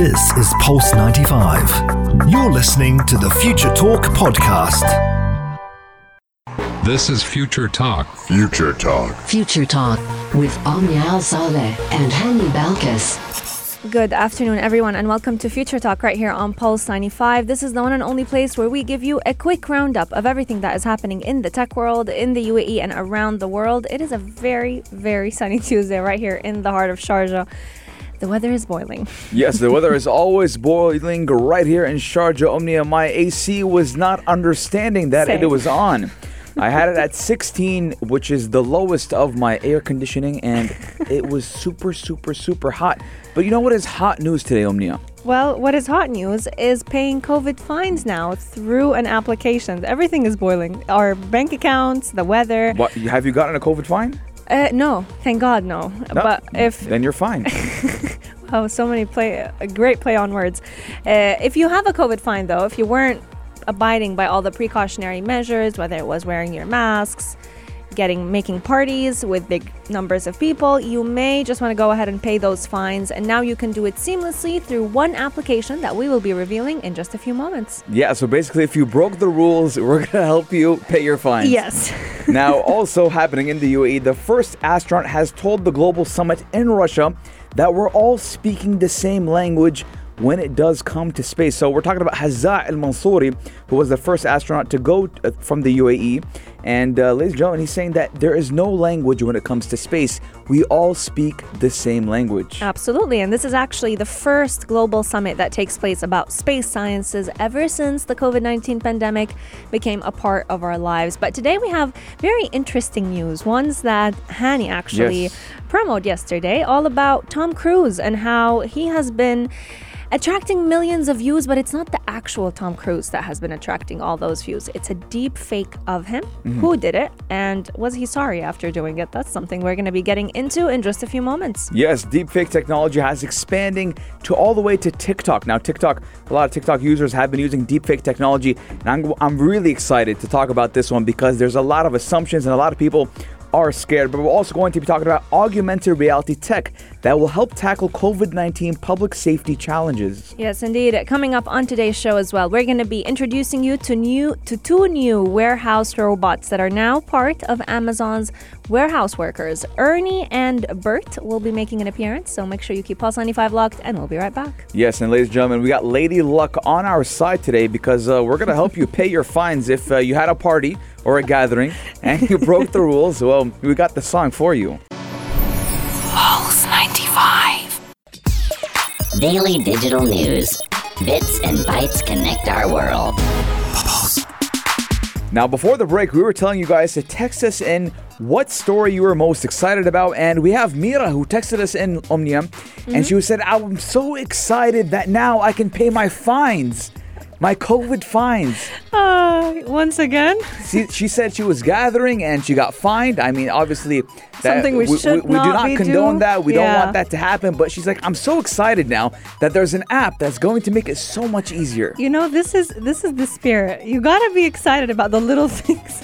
This is Pulse 95. You're listening to the Future Talk podcast. This is Future Talk. Future Talk. Future Talk with Amiel Saleh and Hani Balkis. Good afternoon, everyone, and welcome to Future Talk right here on Pulse 95. This is the one and only place where we give you a quick roundup of everything that is happening in the tech world, in the UAE, and around the world. It is a very, very sunny Tuesday right here in the heart of Sharjah. The weather is boiling. Yes, the weather is always boiling right here in Sharjah. Omnia, my AC was not understanding that it was on. I had it at 16, which is the lowest of my air conditioning, and it was super, super, super hot. But you know what is hot news today, Omnia? Well, what is hot news is paying COVID fines now through an application. Everything is boiling. Our bank accounts, the weather. What, have you gotten a COVID fine? No, thank God, no. But if then you're fine. Wow, so many great play on words. If you have a COVID fine, though, if you weren't abiding by all the precautionary measures, whether it was wearing your masks, making parties with big numbers of people, you may just want to go ahead and pay those fines. And now you can do it seamlessly through one application that we will be revealing in just a few moments. Yeah, so basically if you broke the rules, we're going to help you pay your fines. Yes. Now, also happening in the UAE, the first astronaut has told the global summit in Russia that we're all speaking the same language when it does come to space. So we're talking about Hazza Al-Mansouri, who was the first astronaut to go from the UAE. And ladies and gentlemen, he's saying that there is no language when it comes to space. We all speak the same language. Absolutely. And this is actually the first global summit that takes place about space sciences ever since the COVID-19 pandemic became a part of our lives. But today we have very interesting news, ones that Hani actually promoted yesterday, all about Tom Cruise and how he has been attracting millions of views, but it's not the actual Tom Cruise that has been attracting all those views. It's a deep fake of him. Who did it? And was he sorry after doing it? That's something we're going to be getting into in just a few moments. Yes, deep fake technology has expanding to all the way to TikTok. Now, TikTok, a lot of TikTok users have been using deep fake technology. And I'm really excited to talk about this one because there's a lot of assumptions and a lot of people are scared, but we're also going to be talking about augmented reality tech that will help tackle COVID-19 public safety challenges. Yes, indeed. Coming up on today's show as well, we're going to be introducing you to two new warehouse robots that are now part of Amazon's warehouse workers. Ernie and Bert will be making an appearance, so make sure you keep Pulse 95 locked, and we'll be right back. Yes, and ladies and gentlemen, we got Lady Luck on our side today because we're going to help you pay your fines if you had a party or a gathering and you broke the rules. Well, we got the song for you. Pulse 95. Daily digital news. Bits and bytes connect our world. Now, before the break, we were telling you guys to text us in what story you were most excited about. And we have Mira who texted us in, Omnia, and she said, I'm so excited that now I can pay my fines. My COVID fines. Once again? She said she was gathering and she got fined. I mean, obviously, something we do not condone that. We don't want that to happen. But she's like, I'm so excited now that there's an app that's going to make it so much easier. You know, this is the spirit. You gotta be excited about the little things.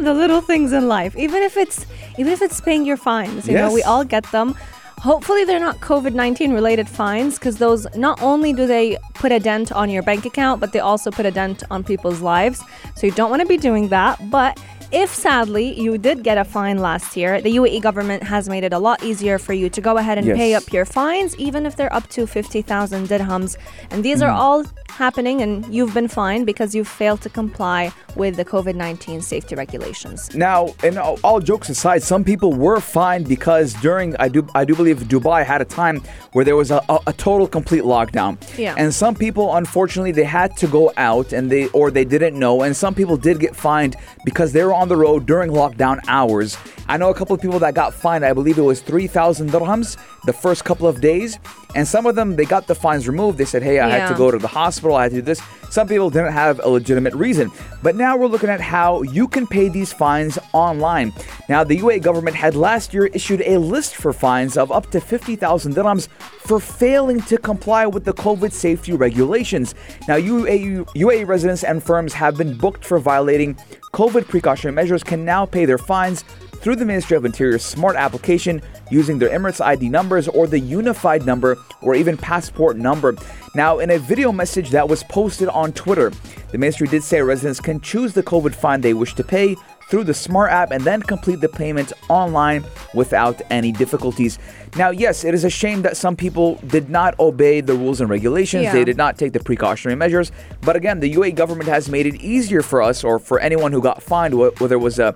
The little things in life. Even if it's paying your fines. You know, we all get them. Hopefully they're not COVID-19 related fines, because those, not only do they put a dent on your bank account, but they also put a dent on people's lives. So you don't want to be doing that. But if sadly you did get a fine last year, the UAE government has made it a lot easier for you to go ahead and pay up your fines, even if they're up to 50,000 dirhams. And these are all happening, and you've been fined because you failed to comply with the COVID-19 safety regulations. Now, and all jokes aside, some people were fined because during, I do believe Dubai had a time where there was a total complete lockdown. Yeah. And some people, unfortunately, they had to go out and they didn't know. And some people did get fined because they were on the road during lockdown hours. I know a couple of people that got fined. I believe it was 3,000 dirhams the first couple of days. And some of them, they got the fines removed. They said, hey, I had to go to the hospital. I had to do this. Some people didn't have a legitimate reason. But now we're looking at how you can pay these fines online. Now, the UAE government had last year issued a list for fines of up to 50,000 dirhams for failing to comply with the COVID safety regulations. Now, UAE residents and firms have been booked for violating COVID precautionary measures can now pay their fines through the Ministry of Interior's smart application, using their Emirates ID numbers or the unified number or even passport number. Now, in a video message that was posted on Twitter, the ministry did say residents can choose the COVID fine they wish to pay through the Smart app and then complete the payment online without any difficulties. Now, yes, it is a shame that some people did not obey the rules and regulations. They did not take the precautionary measures. But again, the UAE government has made it easier for us or for anyone who got fined, whether it was an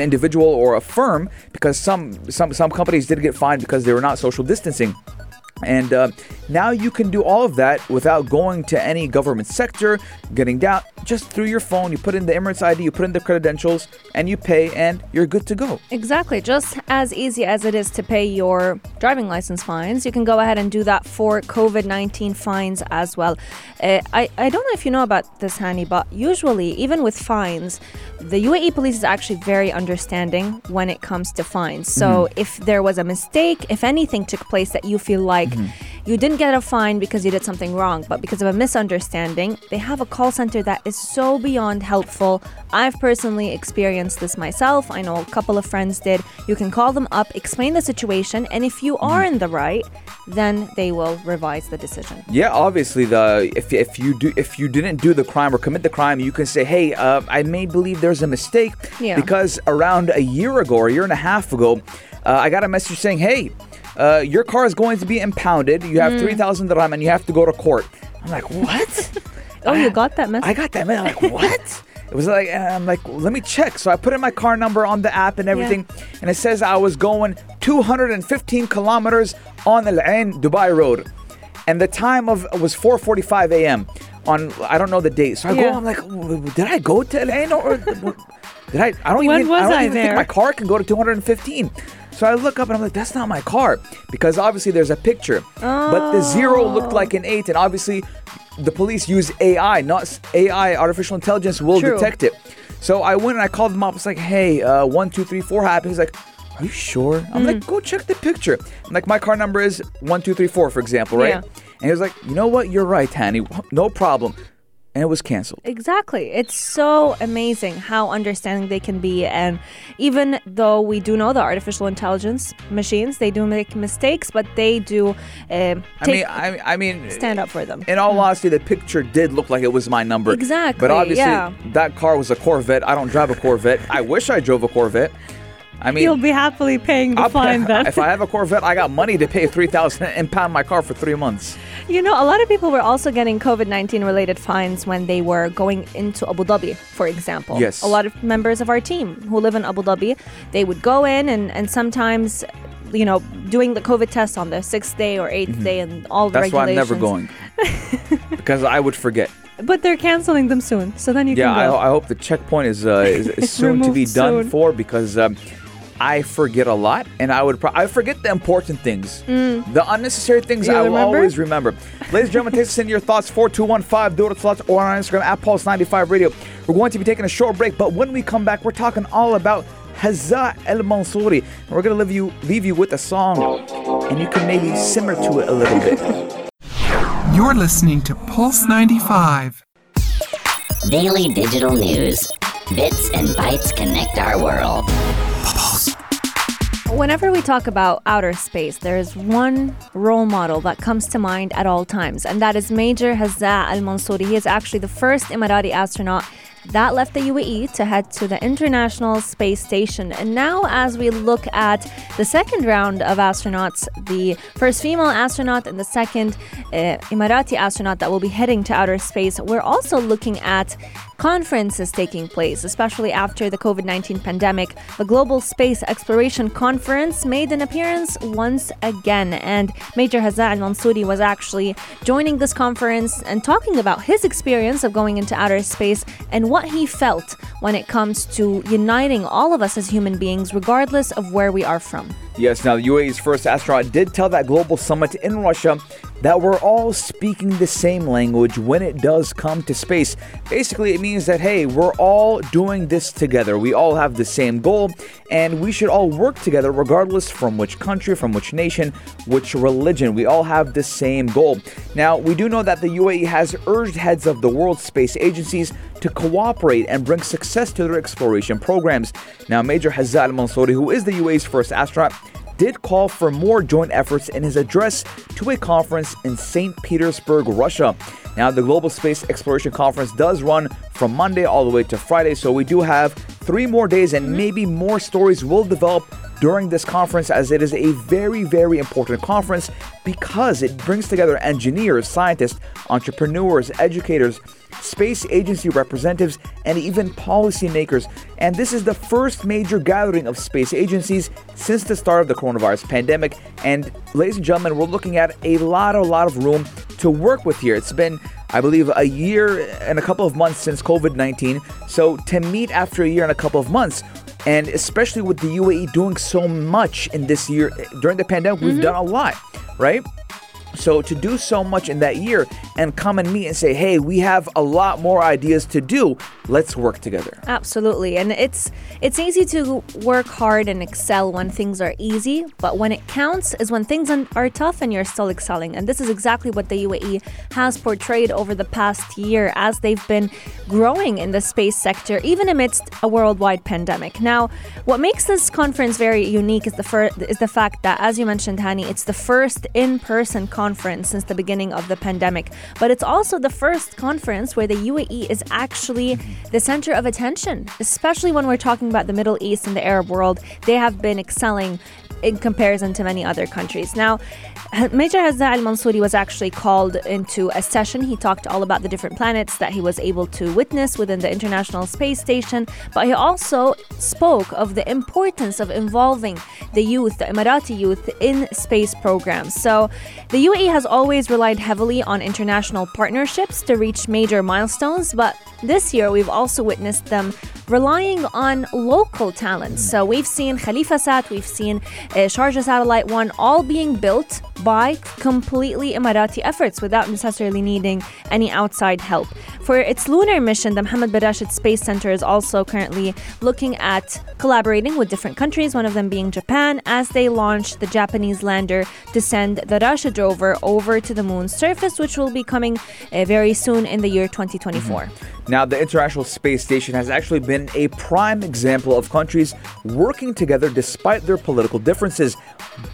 individual or a firm, because some companies did get fined because they were not social distancing. And now you can do all of that without going to any government sector, getting down, just through your phone. You put in the Emirates ID, you put in the credentials, and you pay, and you're good to go. Exactly. Just as easy as it is to pay your driving license fines, you can go ahead and do that for COVID-19 fines as well. I don't know if you know about this, Hani, but usually, even with fines, the UAE police is actually very understanding when it comes to fines. So if there was a mistake, if anything took place that you feel like you didn't get a fine because you did something wrong, but because of a misunderstanding, they have a call center that is so beyond helpful. I've personally experienced this myself. I know a couple of friends did. You can call them up, explain the situation, and if you are in the right, then they will revise the decision. Yeah, obviously, if you didn't do the crime or commit the crime, you can say, hey, I may believe there's a mistake, because around a year ago or a year and a half ago, I got a message saying, hey, your car is going to be impounded. You have 3,000 dirham and you have to go to court. I'm like, what? You got that message? I got that message. I'm like, what? It was like, and I'm like, let me check. So I put in my car number on the app and everything. Yeah. And it says I was going 215 kilometers on Al Ain Dubai Road. And the time was 4:45 a.m. on, I don't know the date. So I go, I'm like, did I go to Al Ain or did I? I don't even think my car can go to 215. So I look up and I'm like, that's not my car, because obviously there's a picture, but the 0 looked like an 8, and obviously the police use AI, artificial intelligence will detect it. So I went and I called them up. It's like, hey, 1234 happened. He's like, are you sure? I'm like, go check the picture. I'm like, my car number is 1234, for example, right? And he was like, you know what? You're right, Hani. No problem. And it was canceled. Exactly. It's so amazing how understanding they can be. And even though we do know the artificial intelligence machines, they do make mistakes, but they do stand up for them. In all honesty, the picture did look like it was my number. Exactly. But obviously, that car was a Corvette. I don't drive a Corvette. I wish I drove a Corvette. I mean, you'll be happily paying the fine then. If I have a Corvette, I got money to pay 3,000 and impound my car for 3 months. You know, a lot of people were also getting COVID-19 related fines when they were going into Abu Dhabi, for example. Yes. A lot of members of our team who live in Abu Dhabi, they would go in and sometimes, you know, doing the COVID test on the 6th day or 8th day and all the regulations. That's why I'm never going. Because I would forget. But they're canceling them soon. So then you can go. I hope the checkpoint is soon to be done for, because... I forget a lot, and I forget the important things. The unnecessary things I will always remember. Ladies and gentlemen, text us in your thoughts, 4215, do it thoughts, or on Instagram, at Pulse95Radio. We're going to be taking a short break, but when we come back, we're talking all about Hazza Al-Mansouri. And we're going to leave you with a song, and you can maybe simmer to it a little bit. You're listening to Pulse 95. Daily digital news. Bits and bytes connect our world. Whenever we talk about outer space, there is one role model that comes to mind at all times, and that is Major Hazza Al-Mansouri. He is actually the first Emirati astronaut that left the UAE to head to the International Space Station. And now, as we look at the second round of astronauts, the first female astronaut and the second Emirati astronaut that will be heading to outer space, we're also looking at conferences taking place, especially after the COVID-19 pandemic. The Global Space Exploration Conference made an appearance once again, and Major Hazza Al-Mansouri was actually joining this conference and talking about his experience of going into outer space and what he felt when it comes to uniting all of us as human beings, regardless of where we are from. Yes, now the UAE's first astronaut did tell that global summit in Russia that we're all speaking the same language when it does come to space. Basically, it means that, hey, we're all doing this together. We all have the same goal, and we should all work together regardless from which country, from which nation, which religion. We all have the same goal. Now, we do know that the UAE has urged heads of the world's space agencies to cooperate and bring success to their exploration programs. Now, Major Hazza Al-Mansouri, who is the UAE's first astronaut, did call for more joint efforts in his address to a conference in St. Petersburg, Russia. Now, the Global Space Exploration Conference does run from Monday all the way to Friday, so we do have 3 more days, and maybe more stories will develop during this conference, as it is a very, very important conference because it brings together engineers, scientists, entrepreneurs, educators, space agency representatives, and even policymakers. And this is the first major gathering of space agencies since the start of the coronavirus pandemic. And ladies and gentlemen, we're looking at a lot of room to work with here. It's been, I believe, a year and a couple of months since COVID-19. So to meet after a year and a couple of months, and especially with the UAE doing so much in this year, during the pandemic, we've done a lot, right? So to do so much in that year and come and meet and say, hey, we have a lot more ideas to do. Let's work together. Absolutely. And it's easy to work hard and excel when things are easy. But when it counts is when things are tough and you're still excelling. And this is exactly what the UAE has portrayed over the past year as they've been growing in the space sector, even amidst a worldwide pandemic. Now, what makes this conference very unique is the fact that, as you mentioned, Hani, it's the first in-person conference since the beginning of the pandemic. But it's also the first conference where the UAE is actually the center of attention, especially when we're talking about the Middle East and the Arab world. They have been excelling in comparison to many other countries. Now, Major Hazza Al-Mansouri was actually called into a session. He talked all about the different planets that he was able to witness within the International Space Station, but he also spoke of the importance of involving the youth, the Emirati youth, in space programs. So the UAE has always relied heavily on international partnerships to reach major milestones, but this year, we've also witnessed them relying on local talents. So we've seen Khalifa Sat, we've seen Sharjah Satellite 1, all being built by completely Emirati efforts without necessarily needing any outside help. For its lunar mission, the Mohammed bin Rashid Space Center is also currently looking at collaborating with different countries, one of them being Japan, as they launch the Japanese lander to send the Rashid rover over to the moon's surface, which will be coming very soon in the year 2024. Now, the International Space Station has actually been a prime example of countries working together despite their political differences.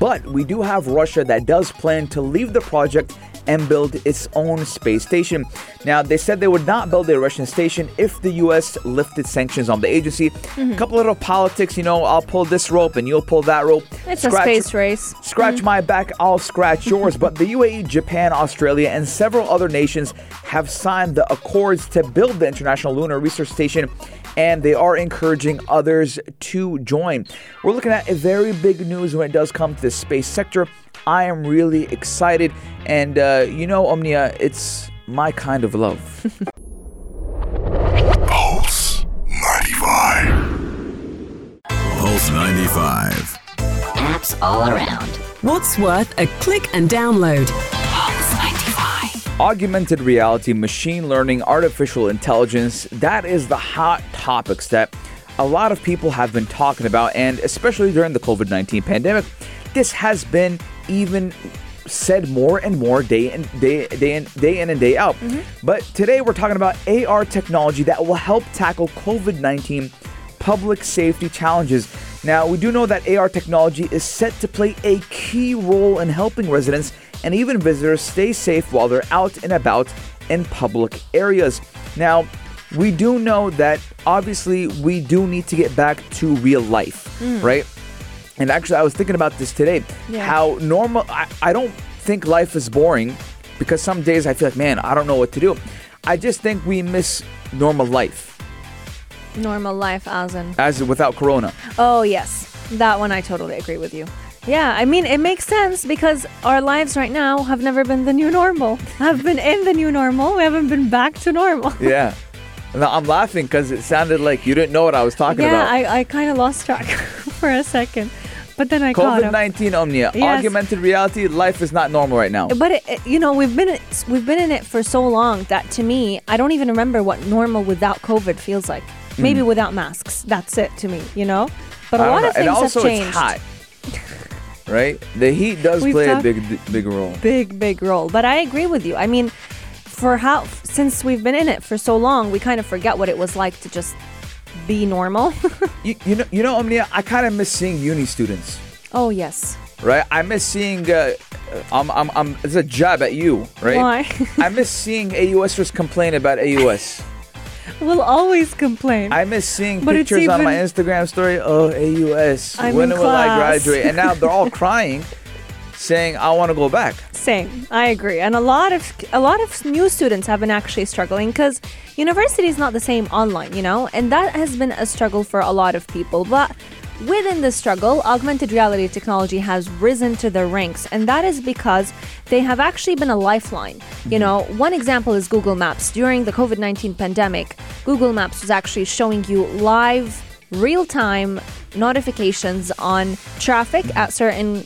But we do have Russia that does plan to leave the project and build its own space station. Now, they said they would not build a Russian station if the U.S. lifted sanctions on the agency. A couple little politics, you know, I'll pull this rope and you'll pull that rope. It's a space race. Scratch my back, I'll scratch yours. But the UAE, Japan, Australia, and several other nations have signed the accords to build the International Lunar Research Station, and they are encouraging others to join. We're looking at a very big news when it does come to the space sector. I am really excited, and you know, Omnia, it's my kind of love. Pulse 95. Pulse 95. Apps all around. What's worth a click and download? Pulse 95. Augmented reality, machine learning, artificial intelligence, that is the hot topics that a lot of people have been talking about, and especially during the COVID-19 pandemic, this has been even said more and more day in and day out. But today we're talking about AR technology that will help tackle COVID-19 public safety challenges. Now, we do know that AR technology is set to play a key role in helping residents and even visitors stay safe while they're out and about in public areas. Now, we do know that obviously we do need to get back to real life, right? And actually, I was thinking about this today, how normal, I don't think life is boring, because some days I feel like, man, I don't know what to do. I just think we miss normal life. Normal life as in without corona. Oh, yes. That one, I totally agree with you. Yeah, I mean, it makes sense because our lives right now have never been the new normal. I've been in the new normal. We haven't been back to normal. Yeah. No, I'm laughing because it sounded like you didn't know what I was talking about. Yeah, I kind of lost track for a second. But then I caught up. COVID-19, Omnia. Yes. Augmented reality, life is not normal right now. But, you know, we've been in it for so long that, to me, I don't even remember what normal without COVID feels like. Maybe without masks. That's it to me, you know? But a lot of things have changed. And also it's hot, right? The heat does play a big role. Big role. But I agree with you. I mean, since we've been in it for so long, we kind of forget what it was like to just be normal. You know, Omnia, I kind of miss seeing uni students. Oh, yes. Right? I miss seeing... it's a jab at you, right? Why? I miss seeing AUSers complain about AUS. We'll always complain. I miss seeing pictures on my Instagram story. Oh, AUS. When will I graduate? And now they're all crying, saying, I want to go back. Same. I agree. And a lot of new students have been actually struggling because university is not the same online, you know? And that has been a struggle for a lot of people. But... within the struggle, augmented reality technology has risen to their ranks, and that is because they have actually been a lifeline. You know, one example is Google Maps. During the COVID-19 pandemic, Google Maps was actually showing you live, real-time notifications on traffic at certain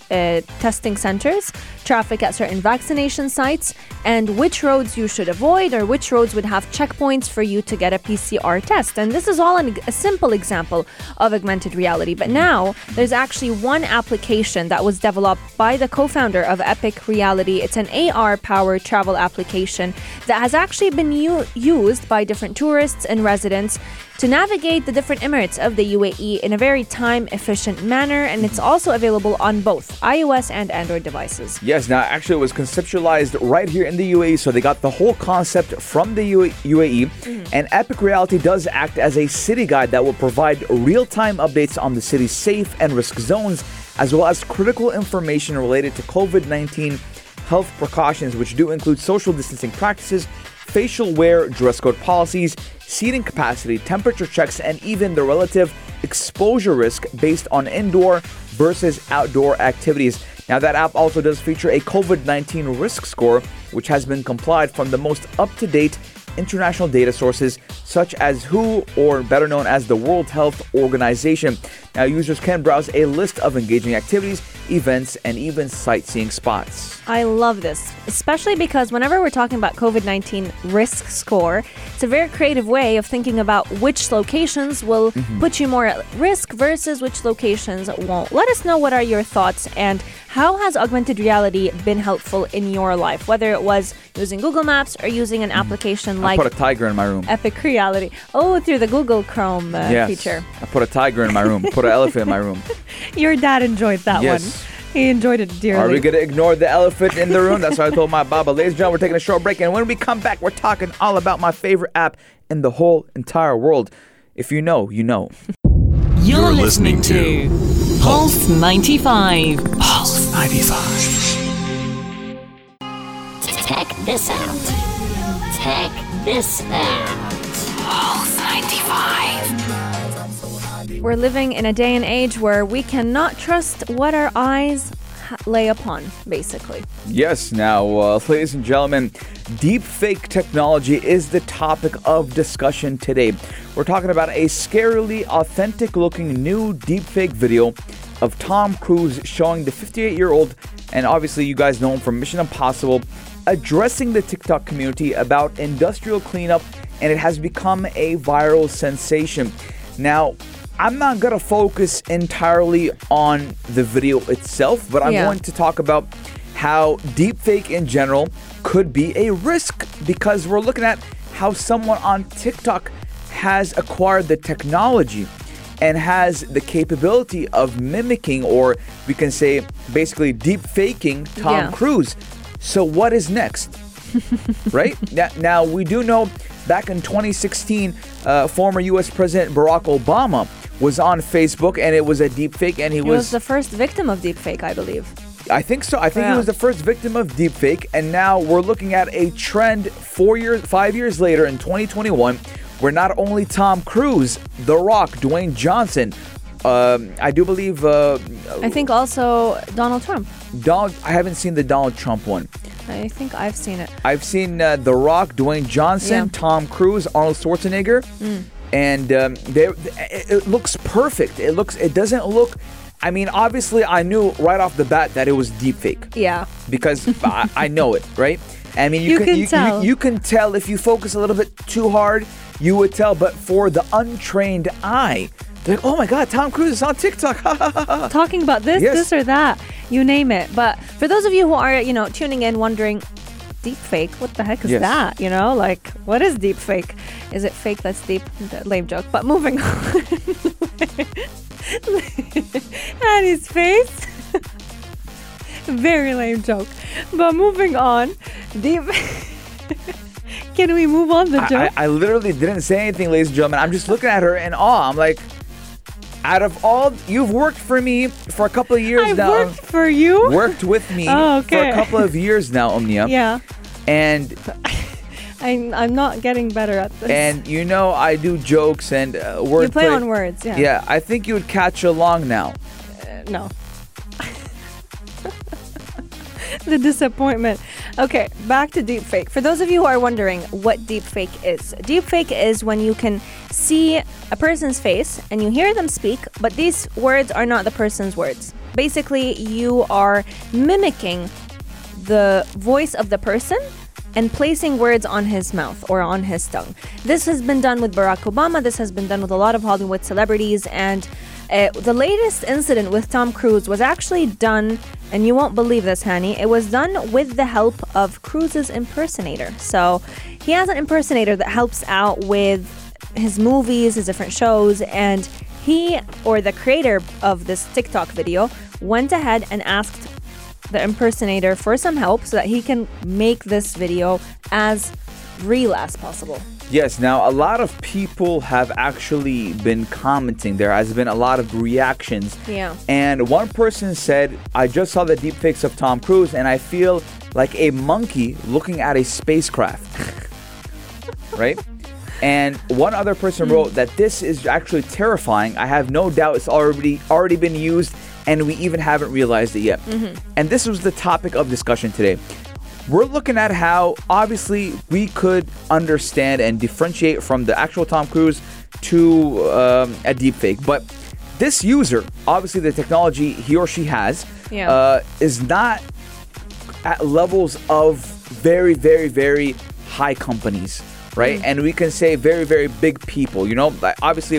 testing centers, traffic at certain vaccination sites, and which roads you should avoid or which roads would have checkpoints for you to get a PCR test. And this is all a simple example of augmented reality. But now there's actually one application that was developed by the co-founder of Epic Reality. It's an AR-powered travel application that has actually been used by different tourists and residents to navigate the different emirates of the UAE in a very time-efficient manner, and it's also available on both iOS and Android devices. Yes, now actually it was conceptualized right here in the UAE, so they got the whole concept from the UAE, and Epic Reality does act as a city guide that will provide real-time updates on the city's safe and risk zones, as well as critical information related to COVID-19 health precautions, which do include social distancing practices, facial wear, dress code policies, seating capacity, temperature checks, and even the relative exposure risk based on indoor versus outdoor activities. Now, that app also does feature a COVID-19 risk score, which has been compiled from the most up-to-date international data sources, such as WHO, or better known as the World Health Organization. Now, users can browse a list of engaging activities, events, and even sightseeing spots. I love this, especially because whenever we're talking about COVID-19 risk score, it's a very creative way of thinking about which locations will put you more at risk versus which locations won't. Let us know what are your thoughts and how has augmented reality been helpful in your life, whether it was using Google Maps or using an application like... I put a tiger in my room. Epic Reality. Oh, through the Google Chrome feature. I put a tiger in my room, put an elephant in my room. Your dad enjoyed that one. He enjoyed it dearly. Are we going to ignore the elephant in the room? That's what I told my Baba. Ladies and gentlemen, we're taking a short break. And when we come back, we're talking all about my favorite app in the whole entire world. If you know, you know. You're listening to Pulse 95. Pulse 95. Check this out. Check this out. Pulse 95. We're living in a day and age where we cannot trust what our eyes lay upon, basically. Yes. Now, ladies and gentlemen, deepfake technology is the topic of discussion today. We're talking about a scarily authentic-looking new deepfake video of Tom Cruise showing the 58-year-old, and obviously you guys know him from Mission Impossible, addressing the TikTok community about industrial cleanup, and it has become a viral sensation. Now, I'm not going to focus entirely on the video itself, but I'm going to talk about how deepfake in general could be a risk, because we're looking at how someone on TikTok has acquired the technology and has the capability of mimicking, or we can say basically deepfaking Tom Cruise. So what is next? Right? Now, we do know back in 2016, former U.S. President Barack Obama was on Facebook, and it was a deepfake, and he was the first victim of deepfake, I believe. I think so. I think he was the first victim of deepfake, and now we're looking at a trend 5 years later in 2021, where not only Tom Cruise, The Rock, Dwayne Johnson, I do believe... I think also Donald Trump. I haven't seen the Donald Trump one. I think I've seen it. I've seen The Rock, Dwayne Johnson, Tom Cruise, Arnold Schwarzenegger. And it looks perfect. It doesn't look... I mean, obviously, I knew right off the bat that it was deepfake. Yeah. Because I know it, right? I mean, you can tell. You can tell if you focus a little bit too hard, you would tell. But for the untrained eye... they're like, oh my God, Tom Cruise is on TikTok. Talking about this, this or that, you name it. But for those of you who are, tuning in wondering, deepfake, what the heck is that? Like, what is deepfake? Is it fake that's deep? Lame joke. But moving on. And his face. Very lame joke. But moving on, can we move on the joke? I literally didn't say anything, ladies and gentlemen. I'm just looking at her in awe. I'm like, out of all, you've worked for me for a couple of years now. I worked for you? Worked with me for a couple of years now, Omnia. Yeah. And I'm not getting better at this. And you know, I do jokes and wordplay. You play on words, yeah. Yeah, I think you would catch along now. No. The disappointment. Okay, back to deepfake. For those of you who are wondering what deepfake is, deepfake is when you can see a person's face and you hear them speak, but these words are not the person's words. Basically, you are mimicking the voice of the person and placing words on his mouth or on his tongue. This has been done with Barack Obama. This has been done with a lot of Hollywood celebrities. And the latest incident with Tom Cruise was actually done, and you won't believe this, Hani, it was done with the help of Cruise's impersonator. So he has an impersonator that helps out with his movies, his different shows, and he, or the creator of this TikTok video, went ahead and asked the impersonator for some help so that he can make this video as real as possible. Yes, now a lot of people have actually been commenting. There has been a lot of reactions. Yeah. And one person said, I just saw the deepfakes of Tom Cruise and I feel like a monkey looking at a spacecraft. Right? And one other person wrote that this is actually terrifying. I have no doubt it's already been used and we even haven't realized it yet. Mm-hmm. And this was the topic of discussion today. We're looking at how, obviously, we could understand and differentiate from the actual Tom Cruise to a deepfake. But this user, obviously the technology he or she has, is not at levels of very, very, very high companies, right? And we can say very, very big people. You know, like obviously,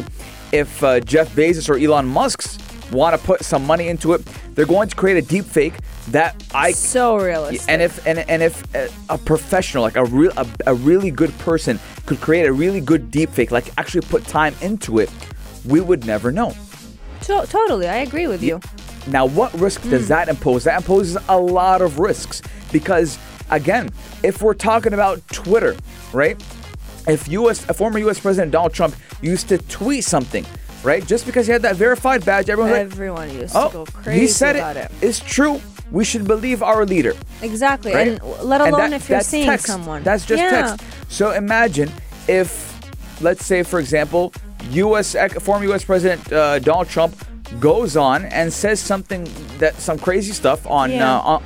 if Jeff Bezos or Elon Musk's want to put some money into it, they're going to create a deepfake that so realistic. And if a professional, like a really good person, could create a really good deepfake, like actually put time into it, we would never know. Totally, I agree with you. Now, what risk does that impose? That imposes a lot of risks because, again, if we're talking about Twitter, right? If a former U.S. President Donald Trump used to tweet something. Right? Just because he had that verified badge, everyone used to go crazy. He said about it. It's true. We should believe our leader. Exactly. Right? And let alone if you're seeing text. Someone. That's just text. So imagine if, let's say, for example, former U.S. President Donald Trump goes on and says some crazy stuff on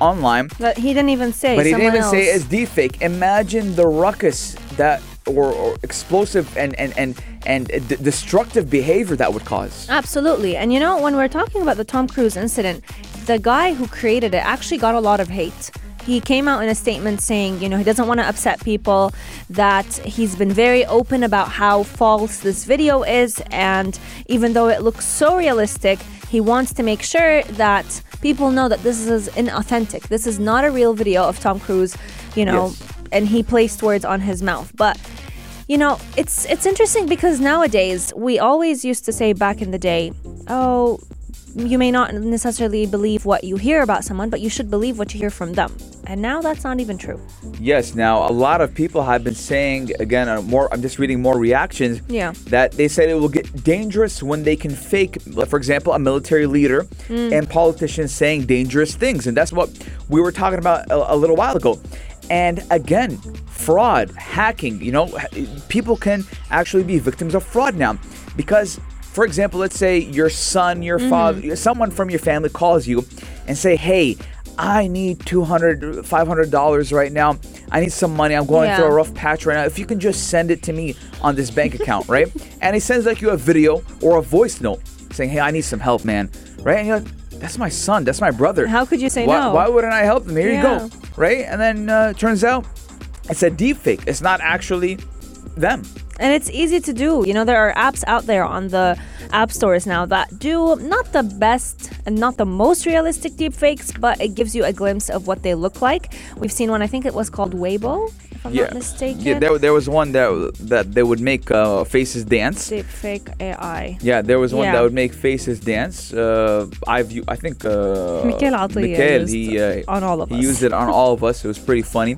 online that he didn't even say. But he didn't even say it's deepfake. Imagine the ruckus that. Or explosive and destructive behavior that would cause. Absolutely. And you know, when we're talking about the Tom Cruise incident, the guy who created it actually got a lot of hate. He came out in a statement saying, you know, he doesn't want to upset people, that he's been very open about how false this video is. And even though it looks so realistic, he wants to make sure that people know that this is inauthentic. This is not a real video of Tom Cruise, you know. Yes. And he placed words on his mouth. But, you know, it's interesting because nowadays we always used to say back in the day, oh, you may not necessarily believe what you hear about someone, but you should believe what you hear from them. And now that's not even true. Yes. Now, a lot of people have been saying, again, I'm just reading more reactions, that they said it will get dangerous when they can fake, for example, a military leader and politicians saying dangerous things. And that's what we were talking about a little while ago. And again, fraud, hacking, you know, people can actually be victims of fraud now because, for example, let's say your son, your father, someone from your family calls you and say, hey, I need $200, $500 right now. I need some money. I'm going through a rough patch right now. If you can just send it to me on this bank account, right? And he sends like you a video or a voice note saying, hey, I need some help, man. Right? And you're like, that's my son. That's my brother. How could you say no? Why wouldn't I help them? Here you go. Right? And then turns out it's a deepfake. It's not actually them. And it's easy to do. You know, there are apps out there on the app stores now that do not the best and not the most realistic deepfakes, but it gives you a glimpse of what they look like. We've seen one, I think it was called Weibo, if I'm not mistaken. Yeah, there was one that they would make faces dance. Deepfake AI. Yeah, there was one that would make faces dance. I think... Mikhail used on all of us. He used it on all of us. It was pretty funny.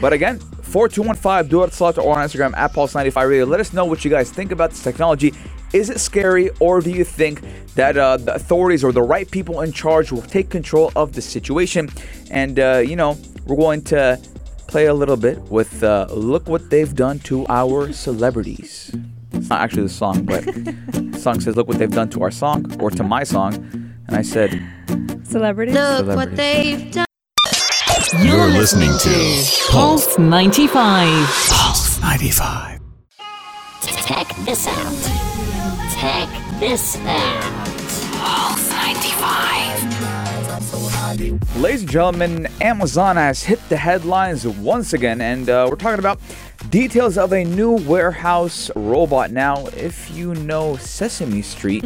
But again, 4215, do it slot or on Instagram at Pulse95Radio. Let us know what you guys think about this technology. Is it scary, or do you think that the authorities or the right people in charge will take control of the situation? And, we're going to play a little bit with Look What They've Done to Our Celebrities. It's not actually the song, but the song says, Look What They've Done to Our Song, or to my song. And I said, Celebrities? Look what they've done. You're listening to Pulse 95. Pulse 95. Check this out. Check this out. Pulse 95. Ladies and gentlemen, Amazon has hit the headlines once again, and we're talking about details of a new warehouse robot. Now, if you know Sesame Street,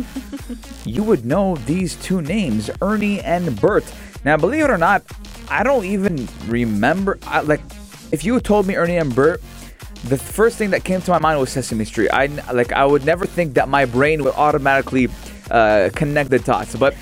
you would know these two names, Ernie and Bert. Now, believe it or not, I don't even remember. If you told me Ernie and Bert, the first thing that came to my mind was Sesame Street. I would never think that my brain would automatically connect the dots. But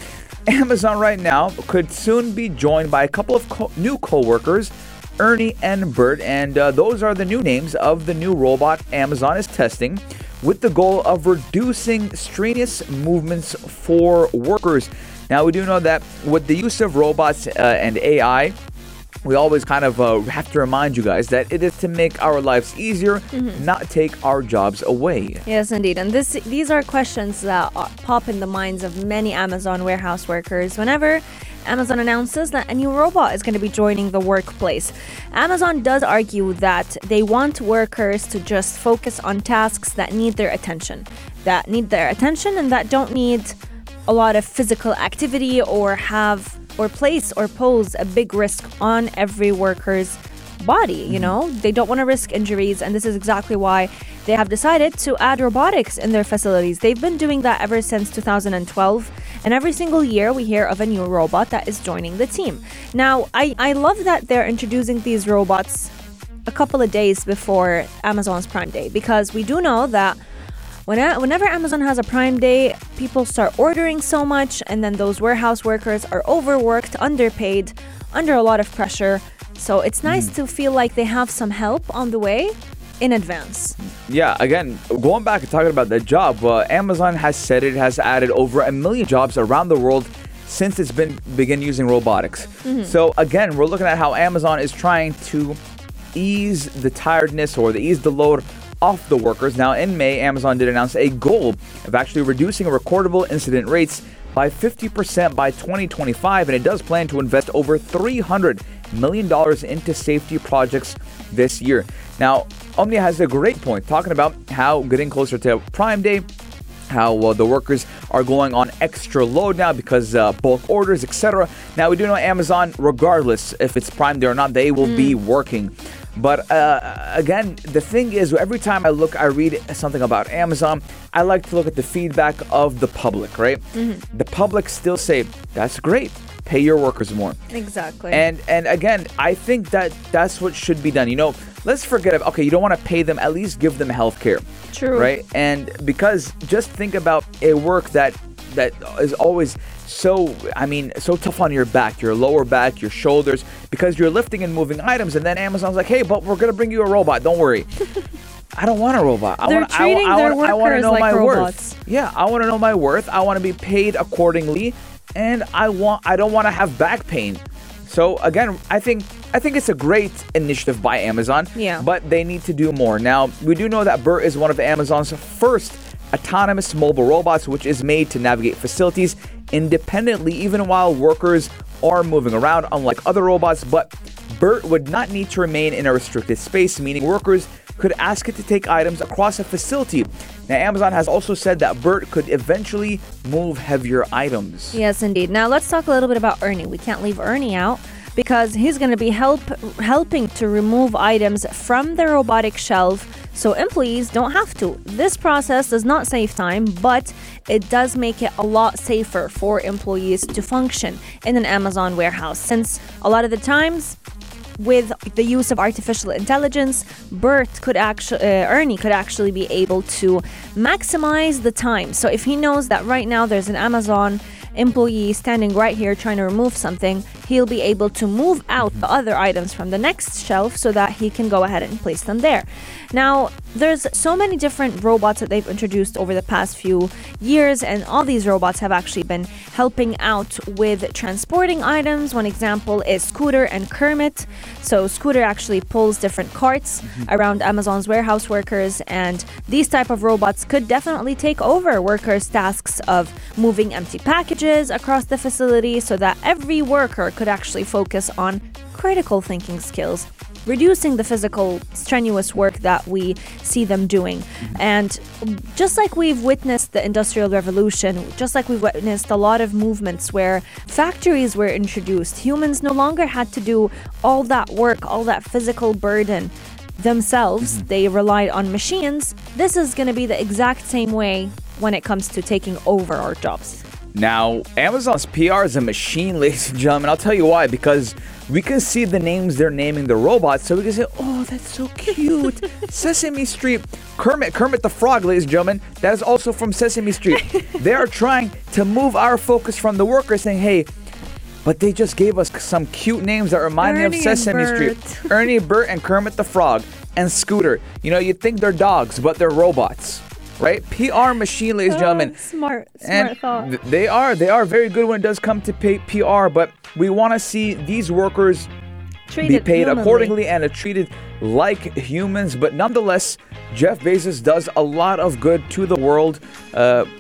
Amazon right now could soon be joined by a couple of new co-workers, Ernie and Bert. And those are the new names of the new robot Amazon is testing with the goal of reducing strenuous movements for workers. Now, we do know that with the use of robots and AI, we always kind of have to remind you guys that it is to make our lives easier, not take our jobs away. Yes, indeed. And these are questions that pop in the minds of many Amazon warehouse workers whenever Amazon announces that a new robot is going to be joining the workplace. Amazon does argue that they want workers to just focus on tasks that need their attention, and that don't need a lot of physical activity or have... or place or pose a big risk on every worker's body, They don't want to risk injuries, and this is exactly why they have decided to add robotics in their facilities. They've been doing that ever since 2012, and every single year we hear of a new robot that is joining the team. Now, I love that they're introducing these robots a couple of days before Amazon's Prime Day, because we do know that whenever Amazon has a Prime Day, people start ordering so much, and then those warehouse workers are overworked, underpaid, under a lot of pressure. So it's nice to feel like they have some help on the way in advance. Yeah, again, going back and talking about that job, Amazon has said it has added over 1 million jobs around the world since it's began using robotics. So again, we're looking at how Amazon is trying to ease the tiredness or ease the load off the workers. Now, in May, Amazon did announce a goal of actually reducing recordable incident rates by 50% by 2025, and it does plan to invest over $300 million into safety projects this year. Now, Omnia has a great point talking about how getting closer to Prime Day, how the workers are going on extra load now because bulk orders, etc. Now, we do know Amazon, regardless if it's Prime Day or not, they will be working. But again, the thing is, every time I read something about Amazon, I like to look at the feedback of the public, right? The public still say, that's great. Pay your workers more. Exactly. And again, I think that that's what should be done. Let's forget about, you don't want to pay them, at least give them health care. True. Right? And because just think about a work that is always so tough on your back, your lower back, your shoulders, because you're lifting and moving items, and then Amazon's like, hey, but we're going to bring you a robot, don't worry. I don't want a robot. I want to know my worth. Yeah, I want to know my worth. I want to be paid accordingly, and I don't want to have back pain. So again, I think it's a great initiative by Amazon, but they need to do more. Now, we do know that Bert is one of Amazon's first autonomous mobile robots, which is made to navigate facilities independently even while workers are moving around, unlike other robots. But Bert would not need to remain in a restricted space, meaning workers could ask it to take items across a facility. Now, Amazon has also said that Bert could eventually move heavier items. Yes, indeed. Now, let's talk a little bit about Ernie. We can't leave Ernie out. because he's going to be helping to remove items from the robotic shelf so employees don't have to. This process does not save time, but it does make it a lot safer for employees to function in an Amazon warehouse, since a lot of the times with the use of artificial intelligence, Ernie could actually be able to maximize the time. So if he knows that right now there's an Amazon employee standing right here trying to remove something, he'll be able to move out the other items from the next shelf so that he can go ahead and place them there. Now, there's so many different robots that they've introduced over the past few years, and all these robots have actually been helping out with transporting items. One example is Scooter and Kermit. So Scooter actually pulls different carts around Amazon's warehouse workers, and these type of robots could definitely take over workers' tasks of moving empty packages across the facility so that every worker could actually focus on critical thinking skills, reducing the physical strenuous work that we see them doing. And just like we've witnessed the Industrial Revolution, just like we've witnessed a lot of movements where factories were introduced, humans no longer had to do all that work, all that physical burden themselves. They relied on machines. This is going to be the exact same way when it comes to taking over our jobs. Now, Amazon's PR is a machine, ladies and gentlemen. I'll tell you why, because we can see the names they're naming the robots, so we can say, oh, that's so cute. Sesame Street, Kermit the Frog, ladies and gentlemen, that is also from Sesame Street. They are trying to move our focus from the workers, saying, hey, but they just gave us some cute names that remind me of Sesame Street. Ernie, Bert, and Kermit the Frog, and Scooter. You know, you'd think they're dogs, but they're robots. Right? PR machine, ladies and gentlemen. Smart thought. They are very good when it does come to PR, but we want to see these workers treated be paid humanly. Accordingly and treated like humans. But nonetheless, Jeff Bezos does a lot of good to the world,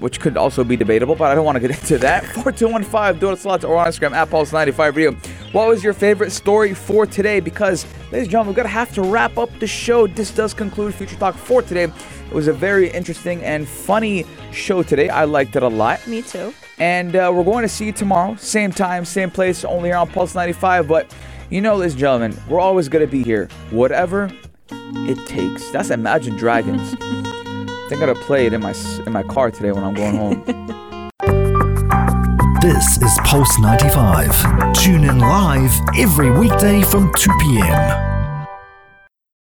which could also be debatable, but I don't want to get into that. 4215, donut slots, or on Instagram, at Pulse95Radio. What was your favorite story for today? Because, ladies and gentlemen, we're going to have to wrap up the show. This does conclude Future Talk for today. It was a very interesting and funny show today. I liked it a lot. Me too. And we're going to see you tomorrow. Same time, same place, only here on Pulse 95. But, you know, ladies and gentlemen, we're always going to be here. Whatever it takes. That's Imagine Dragons. I think I'm going to play it in my car today when I'm going home. This is Pulse 95. Tune in live every weekday from 2 p.m.